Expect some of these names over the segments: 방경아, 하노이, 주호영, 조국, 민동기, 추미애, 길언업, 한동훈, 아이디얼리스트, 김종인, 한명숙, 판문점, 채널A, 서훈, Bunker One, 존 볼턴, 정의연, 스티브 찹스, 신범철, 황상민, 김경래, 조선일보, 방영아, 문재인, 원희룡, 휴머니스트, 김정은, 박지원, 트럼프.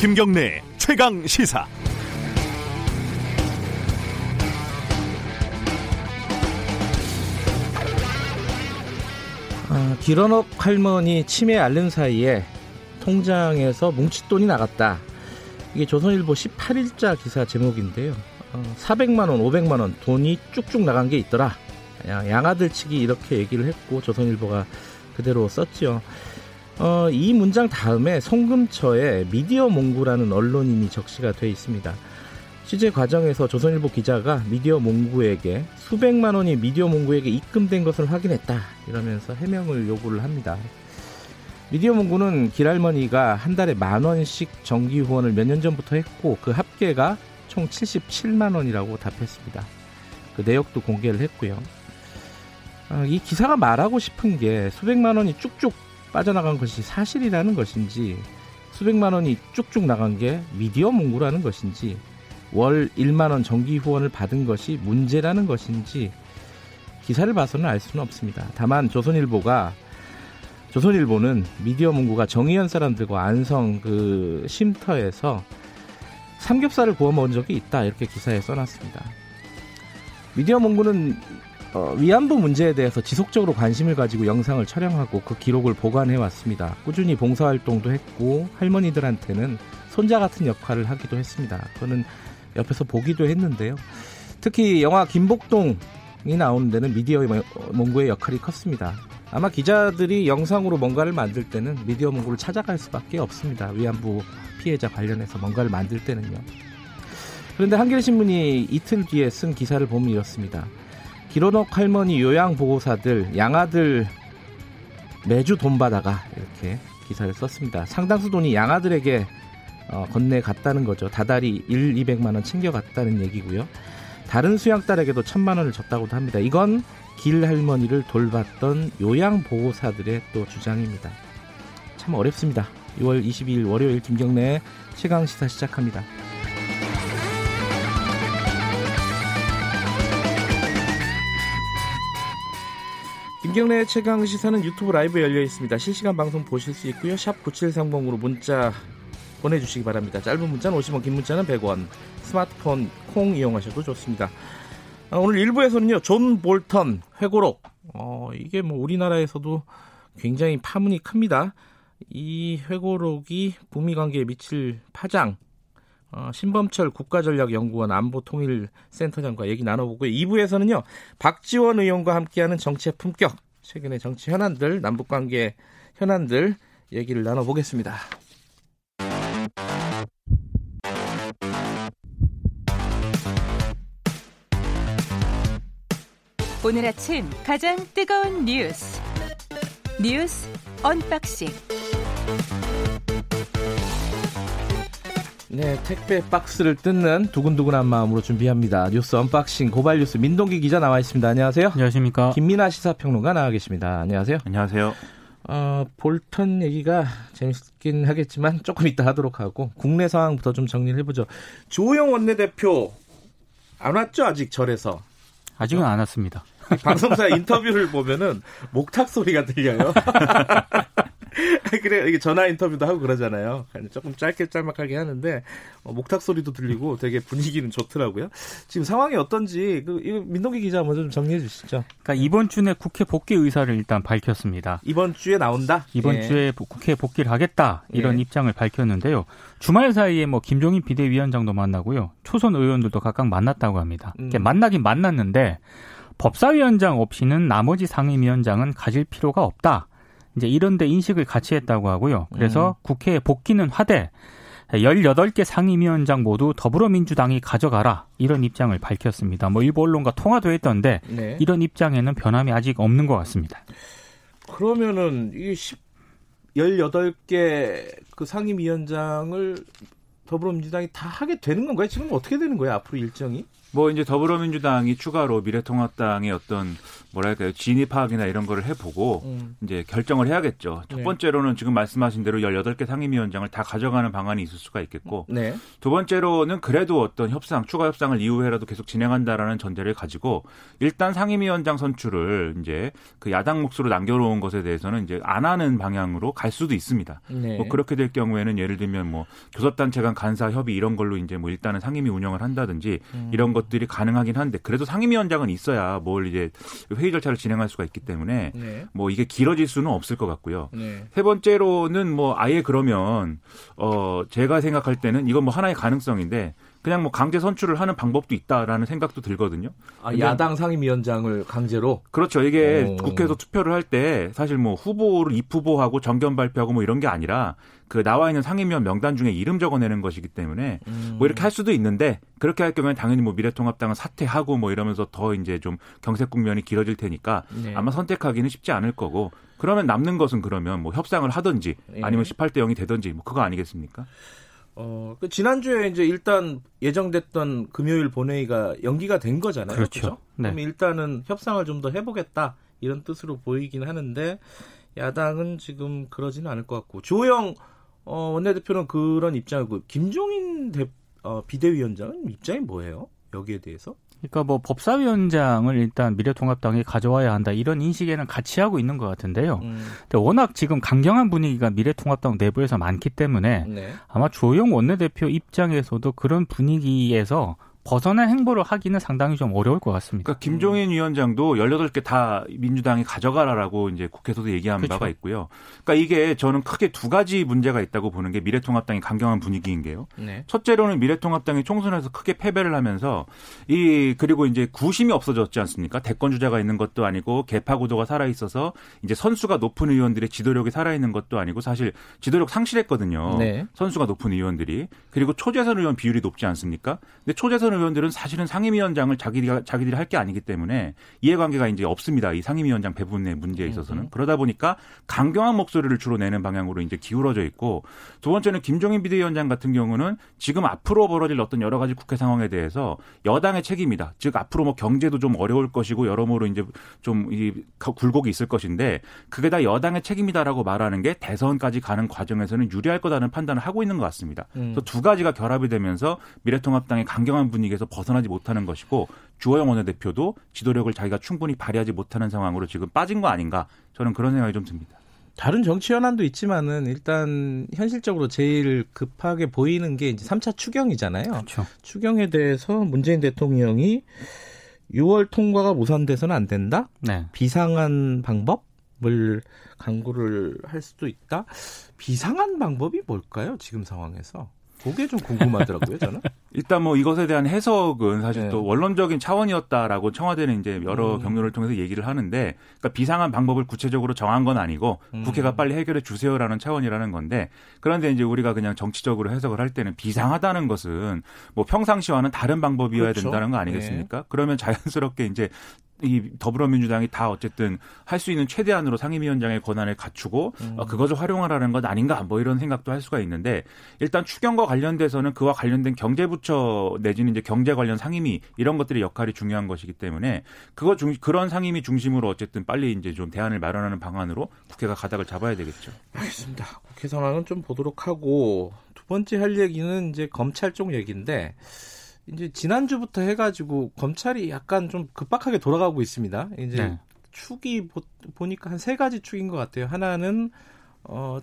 김경래 최강 시사. 길언업 할머니 치매 앓는 사이에 통장에서 뭉칫돈이 나갔다. 이게 조선일보 18일자 기사 제목인데요. 400만원 500만원 돈이 쭉쭉 나간 게 있더라. 양아들치기 이렇게 얘기를 했고 조선일보가 그대로 썼죠. 이 문장 다음에 송금처에 미디어 몽구라는 언론인이 적시가 돼 있습니다. 취재 과정에서 조선일보 기자가 미디어 몽구에게 수백만 원이 미디어 몽구에게 입금된 것을 확인했다 이러면서 해명을 요구를 합니다. 미디어 몽구는 길할머니가 한 달에 10,000원씩 정기 후원을 몇 년 전부터 했고 그 합계가 총 77만 원이라고 답했습니다. 그 내역도 공개를 했고요. 이 기사가 말하고 싶은 게 수백만 원이 쭉쭉 빠져나간 것이 사실이라는 것인지 수백만 원이 쭉쭉 나간 게 미디어 몽구라는 것인지 월 1만 원 정기 후원을 받은 것이 문제라는 것인지 기사를 봐서는 알 수는 없습니다. 다만 조선일보는 미디어 몽구가 정의연 사람들과 안성 그 쉼터에서 삼겹살을 구워 먹은 적이 있다 이렇게 기사에 써놨습니다. 미디어 몽구는 위안부 문제에 대해서 지속적으로 관심을 가지고 영상을 촬영하고 그 기록을 보관해왔습니다. 꾸준히 봉사활동도 했고 할머니들한테는 손자 같은 역할을 하기도 했습니다. 저는 옆에서 보기도 했는데요. 특히 영화 김복동이 나오는 데는 미디어 몽구의 역할이 컸습니다. 아마 기자들이 영상으로 뭔가를 만들 때는 미디어 몽구를 찾아갈 수밖에 없습니다. 위안부 피해자 관련해서 뭔가를 만들 때는요. 그런데 한겨레신문이 이틀 뒤에 쓴 기사를 보면 이렇습니다. 길언업 할머니 요양보호사들 양아들 매주 돈 받아가 이렇게 기사를 썼습니다. 상당수 돈이 양아들에게 건네갔다는 거죠. 다달이 1,200만 원 챙겨갔다는 얘기고요. 다른 수양딸에게도 1,000만 원을 줬다고도 합니다. 이건 길할머니를 돌봤던 요양보호사들의 또 주장입니다. 참 어렵습니다. 6월 22일 월요일 김경래의 최강시사 시작합니다. 김경래의 최강시사는 유튜브 라이브 열려있습니다. 실시간 방송 보실 수 있고요. 샵 9730으로 문자 보내주시기 바랍니다. 짧은 문자는 50원, 긴 문자는 100원. 스마트폰 콩 이용하셔도 좋습니다. 오늘 1부에서는요. 존 볼턴 회고록. 이게 뭐 우리나라에서도 굉장히 파문이 큽니다. 이 회고록이 북미 관계에 미칠 파장. 신범철 국가전략연구원 안보통일센터장과 얘기 나눠보고요. 2부에서는요. 박지원 의원과 함께하는 정치의 품격. 최근의 정치 현안들, 남북관계 현안들 얘기를 나눠보겠습니다. 오늘 아침 가장 뜨거운 뉴스 언박싱. 네, 택배 박스를 뜯는 두근두근한 마음으로 준비합니다. 뉴스 언박싱 고발 뉴스 민동기 기자 나와 있습니다. 안녕하세요. 안녕하십니까. 김민아 시사평론가 나와 계십니다. 안녕하세요. 안녕하세요. 볼턴 얘기가 재밌긴 하겠지만 조금 이따 하도록 하고 국내 상황부터 좀 정리를 해보죠. 조영 원내대표 안 왔죠? 아직 절에서. 아직은 안 왔습니다. 방송사 인터뷰를 보면은 목탁 소리가 들려요. 그래, 이게 전화 인터뷰도 하고 그러잖아요. 조금 짧게 짤막하게 하는데 목탁 소리도 들리고 되게 분위기는 좋더라고요. 지금 상황이 어떤지 이거 민동기 기자 먼저 좀 정리해 주시죠. 그러니까 이번 주 내 국회 복귀 의사를 일단 밝혔습니다. 이번 주에 나온다? 이번 주에 국회 복귀를 하겠다 이런 입장을 밝혔는데요. 주말 사이에 김종인 비대위원장도 만나고요. 초선 의원들도 각각 만났다고 합니다. 그러니까 만나긴 만났는데 법사위원장 없이는 나머지 상임위원장은 가질 필요가 없다. 이제 이런데 인식을 같이 했다고 하고요. 그래서 국회에 복귀는 화대 18개 상임위원장 모두 더불어민주당이 가져가라 이런 입장을 밝혔습니다. 일부 언론과 통화도 했던데 네. 이런 입장에는 변함이 아직 없는 것 같습니다. 그러면은 이 18개 그 상임위원장을 더불어민주당이 다 하게 되는 건가요? 지금 어떻게 되는 거예요? 앞으로 일정이? 뭐 이제 더불어민주당이 추가로 미래통합당의 어떤 뭐랄까요 진입하기나 이런 거를 해보고 이제 결정을 해야겠죠. 첫 번째로는 지금 말씀하신 대로 18개 상임위원장을 다 가져가는 방안이 있을 수가 있겠고 네. 두 번째로는 그래도 어떤 협상, 추가 협상을 이후에라도 계속 진행한다라는 전제를 가지고 일단 상임위원장 선출을 이제 그 야당 몫으로 남겨놓은 것에 대해서는 이제 안 하는 방향으로 갈 수도 있습니다. 네. 뭐 그렇게 될 경우에는 예를 들면 뭐 교섭단체 간 간사 협의 이런 걸로 이제 뭐 일단은 상임위 운영을 한다든지 이런 것들이 가능하긴 한데 그래도 상임위원장은 있어야 뭘 이제 회의 절차를 진행할 수가 있기 때문에 네. 뭐 이게 길어질 수는 없을 것 같고요. 네. 세 번째로는 뭐 아예 그러면 제가 생각할 때는 이건 뭐 하나의 가능성인데 그냥 뭐 강제 선출을 하는 방법도 있다라는 생각도 들거든요. 아, 야당 상임위원장을 강제로? 그렇죠. 이게 국회에서 투표를 할 때 사실 뭐 후보를 입후보하고 정견 발표하고 뭐 이런 게 아니라 그 나와 있는 상임위원 명단 중에 이름 적어내는 것이기 때문에 뭐 이렇게 할 수도 있는데 그렇게 할 경우에는 당연히 뭐 미래통합당은 사퇴하고 뭐 이러면서 더 이제 좀 경색 국면이 길어질 테니까 네. 아마 선택하기는 쉽지 않을 거고 그러면 남는 것은 그러면 뭐 협상을 하든지 아니면 18대 0이 되든지 뭐 그거 아니겠습니까? 그 지난주에 이제 일단 예정됐던 금요일 본회의가 연기가 된 거잖아요. 그렇죠. 네. 그럼 일단은 협상을 좀 더 해보겠다 이런 뜻으로 보이긴 하는데 야당은 지금 그러지는 않을 것 같고 조영 원내대표는 그런 입장이고 김종인 비대위원장은 입장이 뭐예요? 여기에 대해서? 그러니까 뭐 법사위원장을 일단 미래통합당이 가져와야 한다 이런 인식에는 같이 하고 있는 것 같은데요. 근데 워낙 지금 강경한 분위기가 미래통합당 내부에서 많기 때문에 네. 아마 조영 원내대표 입장에서도 그런 분위기에서 벗어난 행보를 하기는 상당히 좀 어려울 것 같습니다. 그러니까 김종인 위원장도 18개 다 민주당이 가져가라라고 이제 국회에서도 얘기한 그렇죠. 바가 있고요. 그러니까 이게 저는 크게 두 가지 문제가 있다고 보는 게 미래통합당이 강경한 분위기인 게요. 네. 첫째로는 미래통합당이 총선에서 크게 패배를 하면서 그리고 이제 구심이 없어졌지 않습니까? 대권 주자가 있는 것도 아니고 개파 구도가 살아 있어서 이제 선수가 높은 의원들의 지도력이 살아 있는 것도 아니고 사실 지도력 상실했거든요. 네. 선수가 높은 의원들이 그리고 초재선 의원 비율이 높지 않습니까? 근데 초재선 의원들은 사실은 상임위원장을 자기들이 할 게 아니기 때문에 이해관계가 이제 없습니다. 이 상임위원장 배분의 문제에 있어서는. 그러다 보니까 강경한 목소리를 주로 내는 방향으로 이제 기울어져 있고 두 번째는 김종인 비대위원장 같은 경우는 지금 앞으로 벌어질 어떤 여러 가지 국회 상황에 대해서 여당의 책임이다. 즉 앞으로 뭐 경제도 좀 어려울 것이고 여러모로 이제 좀 이 굴곡이 있을 것인데 그게 다 여당의 책임이다라고 말하는 게 대선까지 가는 과정에서는 유리할 거라는 판단을 하고 있는 것 같습니다. 그래서 두 가지가 결합이 되면서 미래통합당의 강경한 분위기에서 벗어나지 못하는 것이고 주호영 원내대표도 지도력을 자기가 충분히 발휘하지 못하는 상황으로 지금 빠진 거 아닌가 저는 그런 생각이 좀 듭니다. 다른 정치 현안도 있지만은 일단 현실적으로 제일 급하게 보이는 게 이제 3차 추경이잖아요. 그렇죠. 추경에 대해서 문재인 대통령이 6월 통과가 무산돼서는 안 된다. 네. 비상한 방법을 강구를 할 수도 있다. 비상한 방법이 뭘까요? 지금 상황에서. 그게 좀 궁금하더라고요, 저는. 일단 뭐 이것에 대한 해석은 사실 네. 또 원론적인 차원이었다라고 청와대는 이제 여러 경로를 통해서 얘기를 하는데, 그러니까 비상한 방법을 구체적으로 정한 건 아니고 국회가 빨리 해결해 주세요라는 차원이라는 건데, 그런데 이제 우리가 그냥 정치적으로 해석을 할 때는 비상하다는 것은 뭐 평상시와는 다른 방법이어야 그렇죠. 된다는 거 아니겠습니까? 네. 그러면 자연스럽게 이제 이 더불어민주당이 다 어쨌든 할 수 있는 최대한으로 상임위원장의 권한을 갖추고 그것을 활용하라는 것 아닌가 뭐 이런 생각도 할 수가 있는데 일단 추경과 관련돼서는 그와 관련된 경제부처 내지는 이제 경제 관련 상임위 이런 것들의 역할이 중요한 것이기 때문에 그런 상임위 중심으로 어쨌든 빨리 이제 좀 대안을 마련하는 방안으로 국회가 가닥을 잡아야 되겠죠. 알겠습니다. 국회 상황은 좀 보도록 하고 두 번째 할 얘기는 이제 검찰 쪽 얘기인데. 이제 지난주부터 해가지고 검찰이 약간 좀 급박하게 돌아가고 있습니다. 이제 네. 축이 보니까 한 3가지 축인 것 같아요. 하나는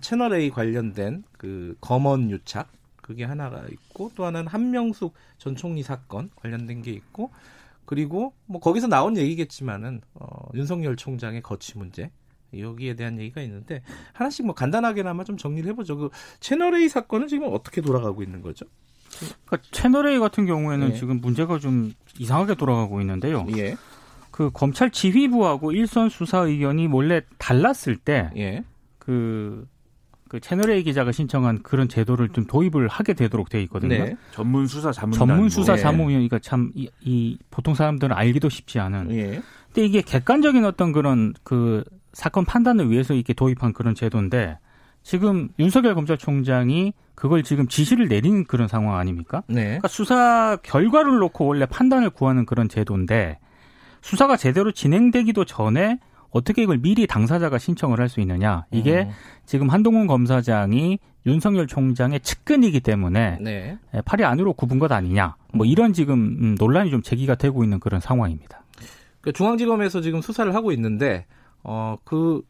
채널 A 관련된 그 검언 유착 그게 하나가 있고 또 하나는 한명숙 전 총리 사건 관련된 게 있고 그리고 뭐 거기서 나온 얘기겠지만은 윤석열 총장의 거취 문제 여기에 대한 얘기가 있는데 하나씩 뭐 간단하게나마 좀 정리를 해보죠. 그 채널 A 사건은 지금 어떻게 돌아가고 있는 거죠? 그러니까 채널A 같은 경우에는 예. 지금 문제가 좀 이상하게 돌아가고 있는데요. 예. 그 검찰 지휘부하고 일선 수사 의견이 원래 달랐을 때 예. 그 채널A 기자가 신청한 그런 제도를 좀 도입을 하게 되도록 돼 있거든요. 네. 전문수사 자문위원이니까 참 이 보통 사람들은 알기도 쉽지 않은. 예. 근데 이게 객관적인 어떤 그런 그 사건 판단을 위해서 이렇게 도입한 그런 제도인데 지금 윤석열 검찰총장이 그걸 지금 지시를 내린 그런 상황 아닙니까? 네. 그러니까 수사 결과를 놓고 원래 판단을 구하는 그런 제도인데 수사가 제대로 진행되기도 전에 어떻게 이걸 미리 당사자가 신청을 할 수 있느냐. 이게 지금 한동훈 검사장이 윤석열 총장의 측근이기 때문에 네. 팔이 안으로 굽은 것 아니냐. 뭐 이런 지금 논란이 좀 제기가 되고 있는 그런 상황입니다. 그러니까 중앙지검에서 지금 수사를 하고 있는데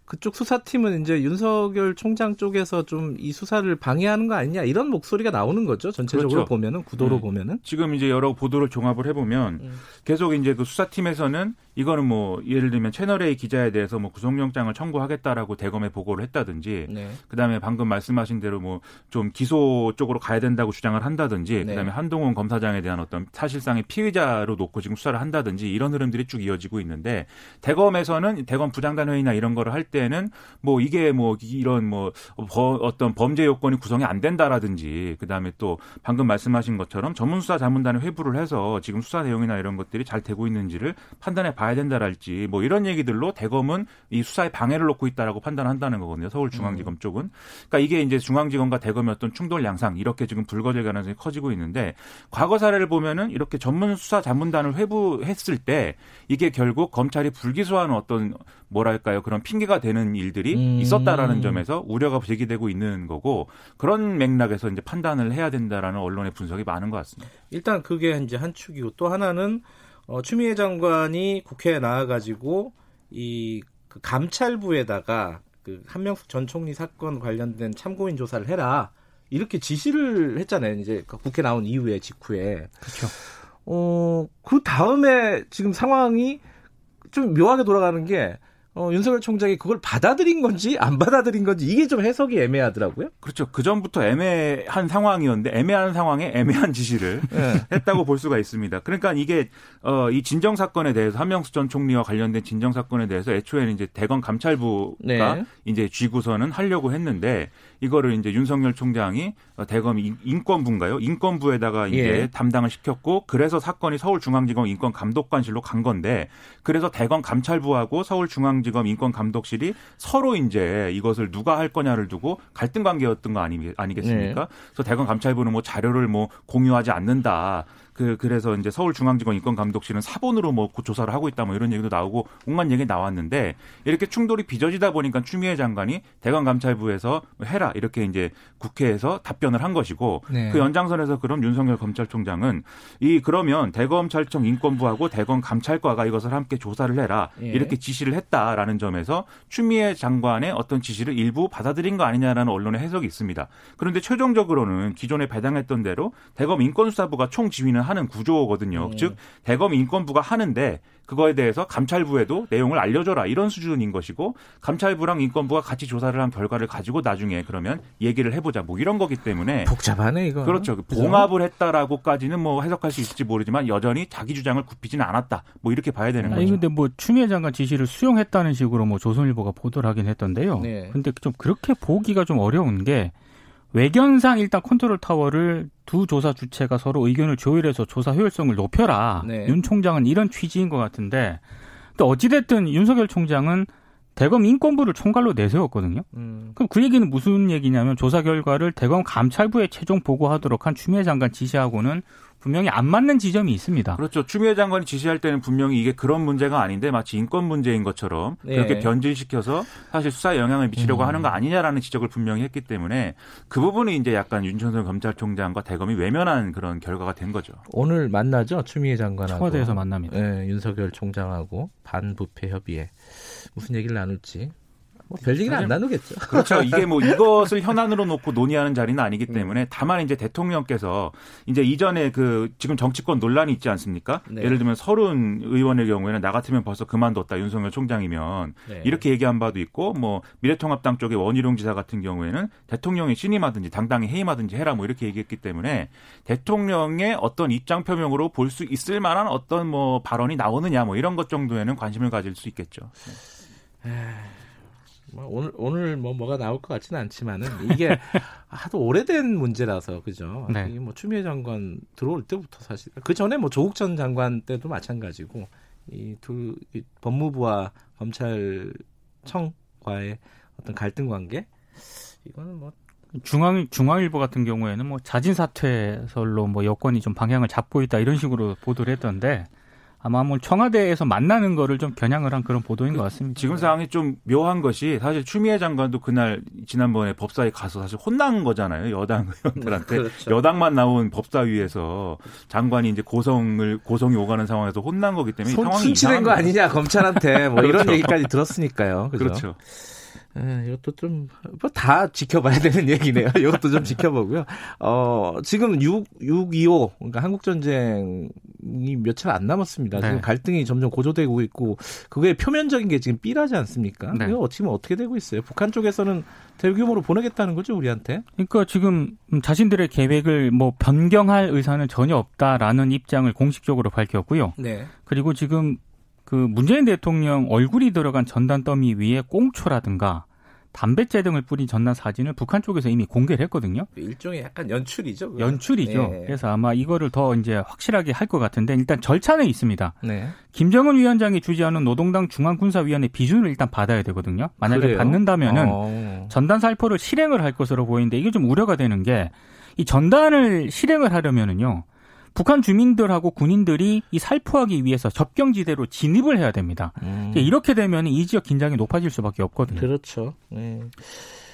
그쪽 수사팀은 이제 윤석열 총장 쪽에서 좀 이 수사를 방해하는 거 아니냐 이런 목소리가 나오는 거죠. 전체적으로 그렇죠. 보면은 구도로 보면은 지금 이제 여러 보도를 종합을 해보면 계속 이제 그 수사팀에서는 이거는 뭐 예를 들면 채널A 기자에 대해서 뭐 구속영장을 청구하겠다라고 대검에 보고를 했다든지 네. 그다음에 방금 말씀하신 대로 뭐 좀 기소 쪽으로 가야 된다고 주장을 한다든지 네. 그다음에 한동훈 검사장에 대한 어떤 사실상의 피의자로 놓고 지금 수사를 한다든지 이런 흐름들이 쭉 이어지고 있는데 대검에서는 대검 부장단 회의나 이런 거를 할 때는 뭐 이게 뭐 이런 뭐 어떤 범죄 요건이 구성이 안 된다라든지 그다음에 또 방금 말씀하신 것처럼 전문수사 자문단에 회부를 해서 지금 수사 내용이나 이런 것들이 잘 되고 있는지를 판단해 봐야 된다랄지 뭐 이런 얘기들로 대검은 이 수사에 방해를 놓고 있다라고 판단한다는 거거든요. 서울중앙지검 쪽은. 그러니까 이게 이제 중앙지검과 대검의 어떤 충돌 양상 이렇게 지금 불거질 가능성이 커지고 있는데 과거 사례를 보면은 이렇게 전문수사 자문단을 회부했을 때 이게 결국 검찰이 불기소하는 어떤 뭐랄까요 그런 핑계가 되는 일들이 있었다라는 점에서 우려가 제기되고 있는 거고 그런 맥락에서 이제 판단을 해야 된다라는 언론의 분석이 많은 것 같습니다. 일단 그게 이제 한 축이고 또 하나는 추미애 장관이 국회에 나와가지고 이 그 감찰부에다가 그 한명숙 전 총리 사건 관련된 참고인 조사를 해라 이렇게 지시를 했잖아요. 이제 국회 나온 이후에 직후에 그렇죠. 그 다음에 지금 상황이 좀 묘하게 돌아가는 게. 윤석열 총장이 그걸 받아들인 건지 안 받아들인 건지 이게 좀 해석이 애매하더라고요. 그렇죠. 그전부터 애매한 상황이었는데 애매한 상황에 애매한 지시를 네. 했다고 볼 수가 있습니다. 그러니까 이게 이 진정사건에 대해서 한명숙 전 총리와 관련된 진정사건에 대해서 애초에는 이제 대검 감찰부가 네. 이제 쥐고서는 하려고 했는데 이거를 이제 윤석열 총장이 대검 인권부인가요? 인권부에다가 이제 예. 담당을 시켰고 그래서 사건이 서울중앙지검 인권감독관실로 간 건데 그래서 대검 감찰부하고 서울중앙지검 인권감독실이 서로 이제 이것을 누가 할 거냐를 두고 갈등 관계였던 거 아니겠습니까? 예. 그래서 대검 감찰부는 뭐 자료를 뭐 공유하지 않는다. 그래서 이제 서울중앙지검 인권감독실은 사본으로 뭐 조사를 하고 있다 뭐 이런 얘기도 나오고 온갖 얘기 나왔는데 이렇게 충돌이 빚어지다 보니까 추미애 장관이 대검 감찰부에서 해라 이렇게 이제 국회에서 답변을 한 것이고 네. 그 연장선에서 그럼 윤석열 검찰총장은 그러면 대검찰청 인권부하고 대검 감찰과가 이것을 함께 조사를 해라 예. 이렇게 지시를 했다라는 점에서 추미애 장관의 어떤 지시를 일부 받아들인 거 아니냐라는 언론의 해석이 있습니다. 그런데 최종적으로는 기존에 배당했던 대로 대검 인권수사부가 총지휘는 하는 구조거든요. 즉 대검 인권부가 하는데 그거에 대해서 감찰부에도 내용을 알려줘라 이런 수준인 것이고 감찰부랑 인권부가 같이 조사를 한 결과를 가지고 나중에 그러면 얘기를 해보자 뭐 이런 거기 때문에 복잡하네 이거. 그렇죠. 봉합을 했다라고까지는 뭐 해석할 수 있을지 모르지만 여전히 자기 주장을 굽히지는 않았다 뭐 이렇게 봐야 되는 거죠. 그런데 뭐 추미애 장관 지시를 수용했다는 식으로 뭐 조선일보가 보도를 하긴 했던데요. 그런데 네. 좀 그렇게 보기가 좀 어려운 게 외견상 일단 컨트롤 타워를 두 조사 주체가 서로 의견을 조율해서 조사 효율성을 높여라. 네. 윤 총장은 이런 취지인 것 같은데 또 어찌됐든 윤석열 총장은 대검 인권부를 총괄로 내세웠거든요. 그럼 그 얘기는 무슨 얘기냐면 조사 결과를 대검 감찰부에 최종 보고하도록 한 추미애 장관 지시하고는 분명히 안 맞는 지점이 있습니다. 그렇죠. 추미애 장관이 지시할 때는 분명히 이게 그런 문제가 아닌데 마치 인권 문제인 것처럼 네. 그렇게 변질시켜서 사실 수사에 영향을 미치려고 하는 거 아니냐라는 지적을 분명히 했기 때문에 그 부분이 이제 약간 윤석열 검찰총장과 대검이 외면한 그런 결과가 된 거죠. 오늘 만나죠. 추미애 장관하고. 청와대에서 만납니다. 네, 윤석열 총장하고 반부패 협의회. 무슨 얘기를 나눌지. 뭐 별 얘기는 안 나누겠죠. 그렇죠. 이게 뭐 이것을 현안으로 놓고 논의하는 자리는 아니기 때문에 다만 이제 대통령께서 이제 이전에 그 지금 정치권 논란이 있지 않습니까? 네. 예를 들면 서훈 의원의 경우에는 나 같으면 벌써 그만뒀다. 윤석열 총장이면 네. 이렇게 얘기한 바도 있고 뭐 미래통합당 쪽의 원희룡 지사 같은 경우에는 대통령이 신임하든지 당당히 해임하든지 해라 뭐 이렇게 얘기했기 때문에 대통령의 어떤 입장 표명으로 볼 수 있을 만한 어떤 뭐 발언이 나오느냐 뭐 이런 것 정도에는 관심을 가질 수 있겠죠. 네. 오늘 뭐가 나올 것 같지는 않지만은 이게 하도 오래된 문제라서 그죠. 네. 이게 뭐 추미애 장관 들어올 때부터 사실 그 전에 뭐 조국 전 장관 때도 마찬가지고 이 두 법무부와 검찰청과의 어떤 갈등 관계 이거는 뭐 중앙일보 같은 경우에는 뭐 자진 사퇴설로 뭐 여권이 좀 방향을 잡고 있다 이런 식으로 보도를 했던데 아마 뭐 청와대에서 만나는 거를 좀 겨냥을 한 그런 보도인 것 같습니다. 지금 상황이 좀 묘한 것이 사실 추미애 장관도 그날 지난번에 법사위 가서 사실 혼난 거잖아요. 여당 의원들한테. 그렇죠. 여당만 나온 법사위에서 장관이 이제 고성이 오가는 상황에서 혼난 거기 때문에 상황이 순치된 거 아니냐 검찰한테 뭐 그렇죠. 이런 얘기까지 들었으니까요. 그렇죠. 이것도 좀 다 지켜봐야 되는 얘기네요. 이것도 좀 지켜보고요. 지금 6.25 그러니까 한국 전쟁이 며칠 안 남았습니다. 지금 갈등이 점점 고조되고 있고 그게 표면적인 게 지금 삐라지 않습니까? 네. 이거 지금 어떻게 되고 있어요? 북한 쪽에서는 대규모로 보내겠다는 거죠, 우리한테? 그러니까 지금 자신들의 계획을 뭐 변경할 의사는 전혀 없다라는 입장을 공식적으로 밝혔고요. 네. 그리고 지금 그 문재인 대통령 얼굴이 들어간 전단 더미 위에 꽁초라든가 담배재 등을 뿌린 전단 사진을 북한 쪽에서 이미 공개를 했거든요. 일종의 약간 연출이죠. 그건. 연출이죠. 네. 그래서 아마 이거를 더 이제 확실하게 할 것 같은데 일단 절차는 있습니다. 네. 김정은 위원장이 주재하는 노동당 중앙군사위원회 비준을 일단 받아야 되거든요. 만약에 그래요? 받는다면은 전단 살포를 실행을 할 것으로 보이는데 이게 좀 우려가 되는 게 이 전단을 실행을 하려면은요. 북한 주민들하고 군인들이 이 살포하기 위해서 접경지대로 진입을 해야 됩니다. 이렇게 되면 이 지역 긴장이 높아질 수밖에 없거든요. 그렇죠. 네.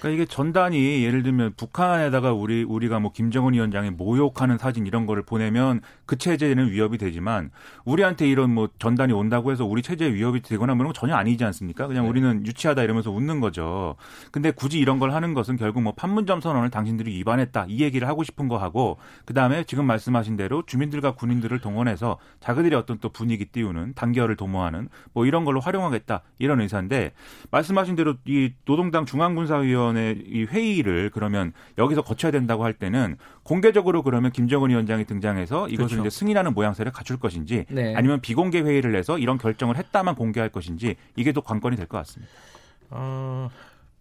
그러니까 이게 전단이 예를 들면 북한에다가 우리가 뭐 김정은 위원장이 모욕하는 사진 이런 거를 보내면 그 체제에는 위협이 되지만 우리한테 이런 뭐 전단이 온다고 해서 우리 체제에 위협이 되거나 그런 건 전혀 아니지 않습니까? 그냥 네. 우리는 유치하다 이러면서 웃는 거죠. 근데 굳이 이런 걸 하는 것은 결국 뭐 판문점 선언을 당신들이 위반했다 이 얘기를 하고 싶은 거 하고 그다음에 지금 말씀하신 대로 주민들과 군인들을 동원해서 자기들이 어떤 또 분위기 띄우는 단결을 도모하는 뭐 이런 걸로 활용하겠다 이런 의사인데 말씀하신 대로 이 노동당 중앙군사위원회 이 회의를 그러면 여기서 거쳐야 된다고 할 때는 공개적으로 그러면 김정은 위원장이 등장해서 이것을 그렇죠. 이제 승인하는 모양새를 갖출 것인지 네. 아니면 비공개 회의를 해서 이런 결정을 했다만 공개할 것인지 이게 또 관건이 될 것 같습니다.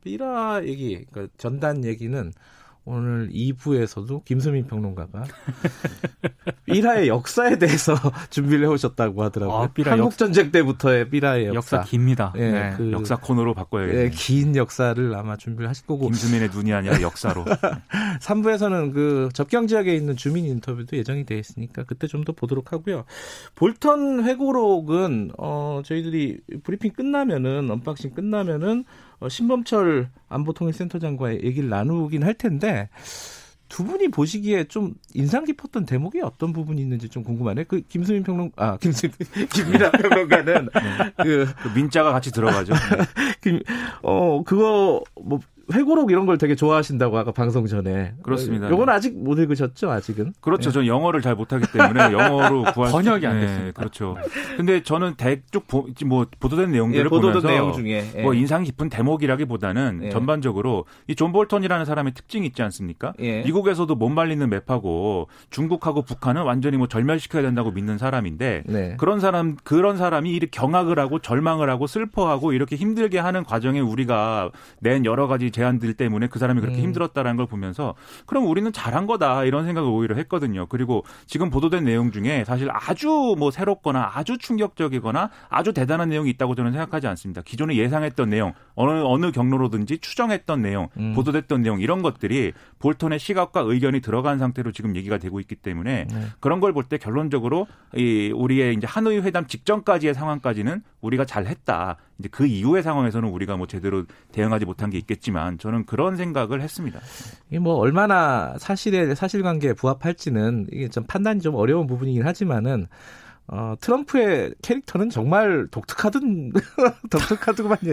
삐라 얘기, 그러니까 전단 얘기는 오늘 2부에서도 김수민 평론가가 삐라의 역사에 대해서 준비를 해오셨다고 하더라고요. 한국전쟁 때부터의 삐라의 역사 깁니다. 예, 네. 그 역사 코너로 바꿔야겠네요. 예, 긴 역사를 아마 준비를 하실 거고. 김수민의 눈이 아니라 역사로. 3부에서는 그 접경지역에 있는 주민 인터뷰도 예정이 되어 있으니까 그때 좀 더 보도록 하고요. 볼턴 회고록은 저희들이 브리핑 끝나면은 언박싱 끝나면은 신범철 안보통일센터장과의 얘기를 나누긴 할 텐데 두 분이 보시기에 좀 인상 깊었던 대목이 어떤 부분이 있는지 좀 궁금하네. 그 김민아 평론가는 그 민자가 같이 들어가죠. 네. 그거 뭐 회고록 이런 걸 되게 좋아하신다고 아까 방송 전에. 그렇습니다. 요건 아직 못 읽으셨죠, 아직은? 그렇죠. 네. 전 영어를 잘 못하기 때문에 영어로 구할 번역이 안 됐습니다. 네, 그렇죠. 근데 저는 대쪽 뭐 보도된 내용들을 보면서 내용 중에 뭐 인상 깊은 대목이라기보다는 전반적으로 이 존 볼턴이라는 사람의 특징이 있지 않습니까? 예. 미국에서도 못 말리는 맵하고 중국하고 북한은 완전히 뭐 절멸시켜야 된다고 믿는 사람인데 네. 그런 사람이 이렇게 경악을 하고 절망을 하고 슬퍼하고 이렇게 힘들게 하는 과정에 우리가 낸 여러 가지 제안들 때문에 그 사람이 그렇게 힘들었다라는 걸 보면서 그럼 우리는 잘한 거다 이런 생각을 오히려 했거든요. 그리고 지금 보도된 내용 중에 사실 아주 뭐 새롭거나 아주 충격적이거나 아주 대단한 내용이 있다고 저는 생각하지 않습니다. 기존에 예상했던 내용, 어느 경로로든지 추정했던 내용, 보도됐던 내용 이런 것들이 볼턴의 시각과 의견이 들어간 상태로 지금 얘기가 되고 있기 때문에 그런 걸 볼 때 결론적으로 우리의 이제 하노이 회담 직전까지의 상황까지는 우리가 잘했다. 이제 그 이후의 상황에서는 우리가 뭐 제대로 대응하지 못한 게 있겠지만 저는 그런 생각을 했습니다. 이게 뭐 얼마나 사실관계에 부합할지는 이게 좀 판단이 좀 어려운 부분이긴 하지만은 트럼프의 캐릭터는 정말 독특하더만요.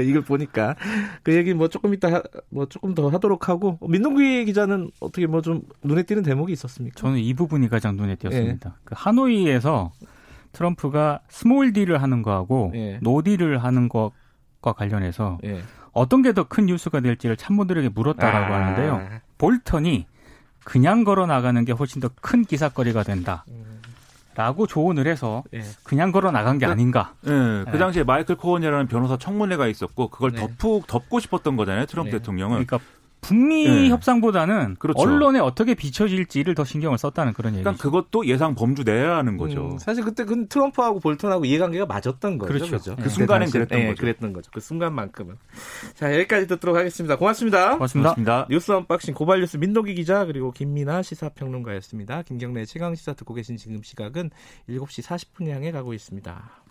이걸 보니까 그 얘기 뭐 조금 이따 뭐 조금 더 하도록 하고 민동기 기자는 어떻게 뭐 좀 눈에 띄는 대목이 있었습니까? 저는 이 부분이 가장 눈에 띄었습니다. 예. 그 하노이에서 트럼프가 스몰 딜을 하는 거하고 노 딜을 하는 것과 관련해서. 예. 어떤 게 더 큰 뉴스가 될지를 참모들에게 물었다라고 하는데요. 볼턴이 그냥 걸어 나가는 게 훨씬 더 큰 기사거리가 된다. 라고 조언을 해서 그냥 걸어 나간 게 아닌가. 그 당시에 마이클 코언이라는 변호사 청문회가 있었고 그걸 덮고 싶었던 거잖아요. 트럼프 대통령은. 그러니까 북미 협상보다는 그렇죠. 언론에 어떻게 비춰질지를 더 신경을 썼다는 그런 얘기죠. 그러니까 그것도 예상 범주 내야 하는 거죠. 사실 그때 그 트럼프하고 볼턴하고 이해관계가 맞았던 거죠. 그렇죠. 그 순간엔 그랬던 거죠. 그랬던 거죠. 그 순간만큼은. 자, 여기까지 듣도록 하겠습니다. 고맙습니다. 고맙습니다. 뉴스 언박싱 고발뉴스 민동기 기자 그리고 김민아 시사평론가였습니다. 김경래 최강시사 듣고 계신 지금 시각은 7시 40분 향해 가고 있습니다.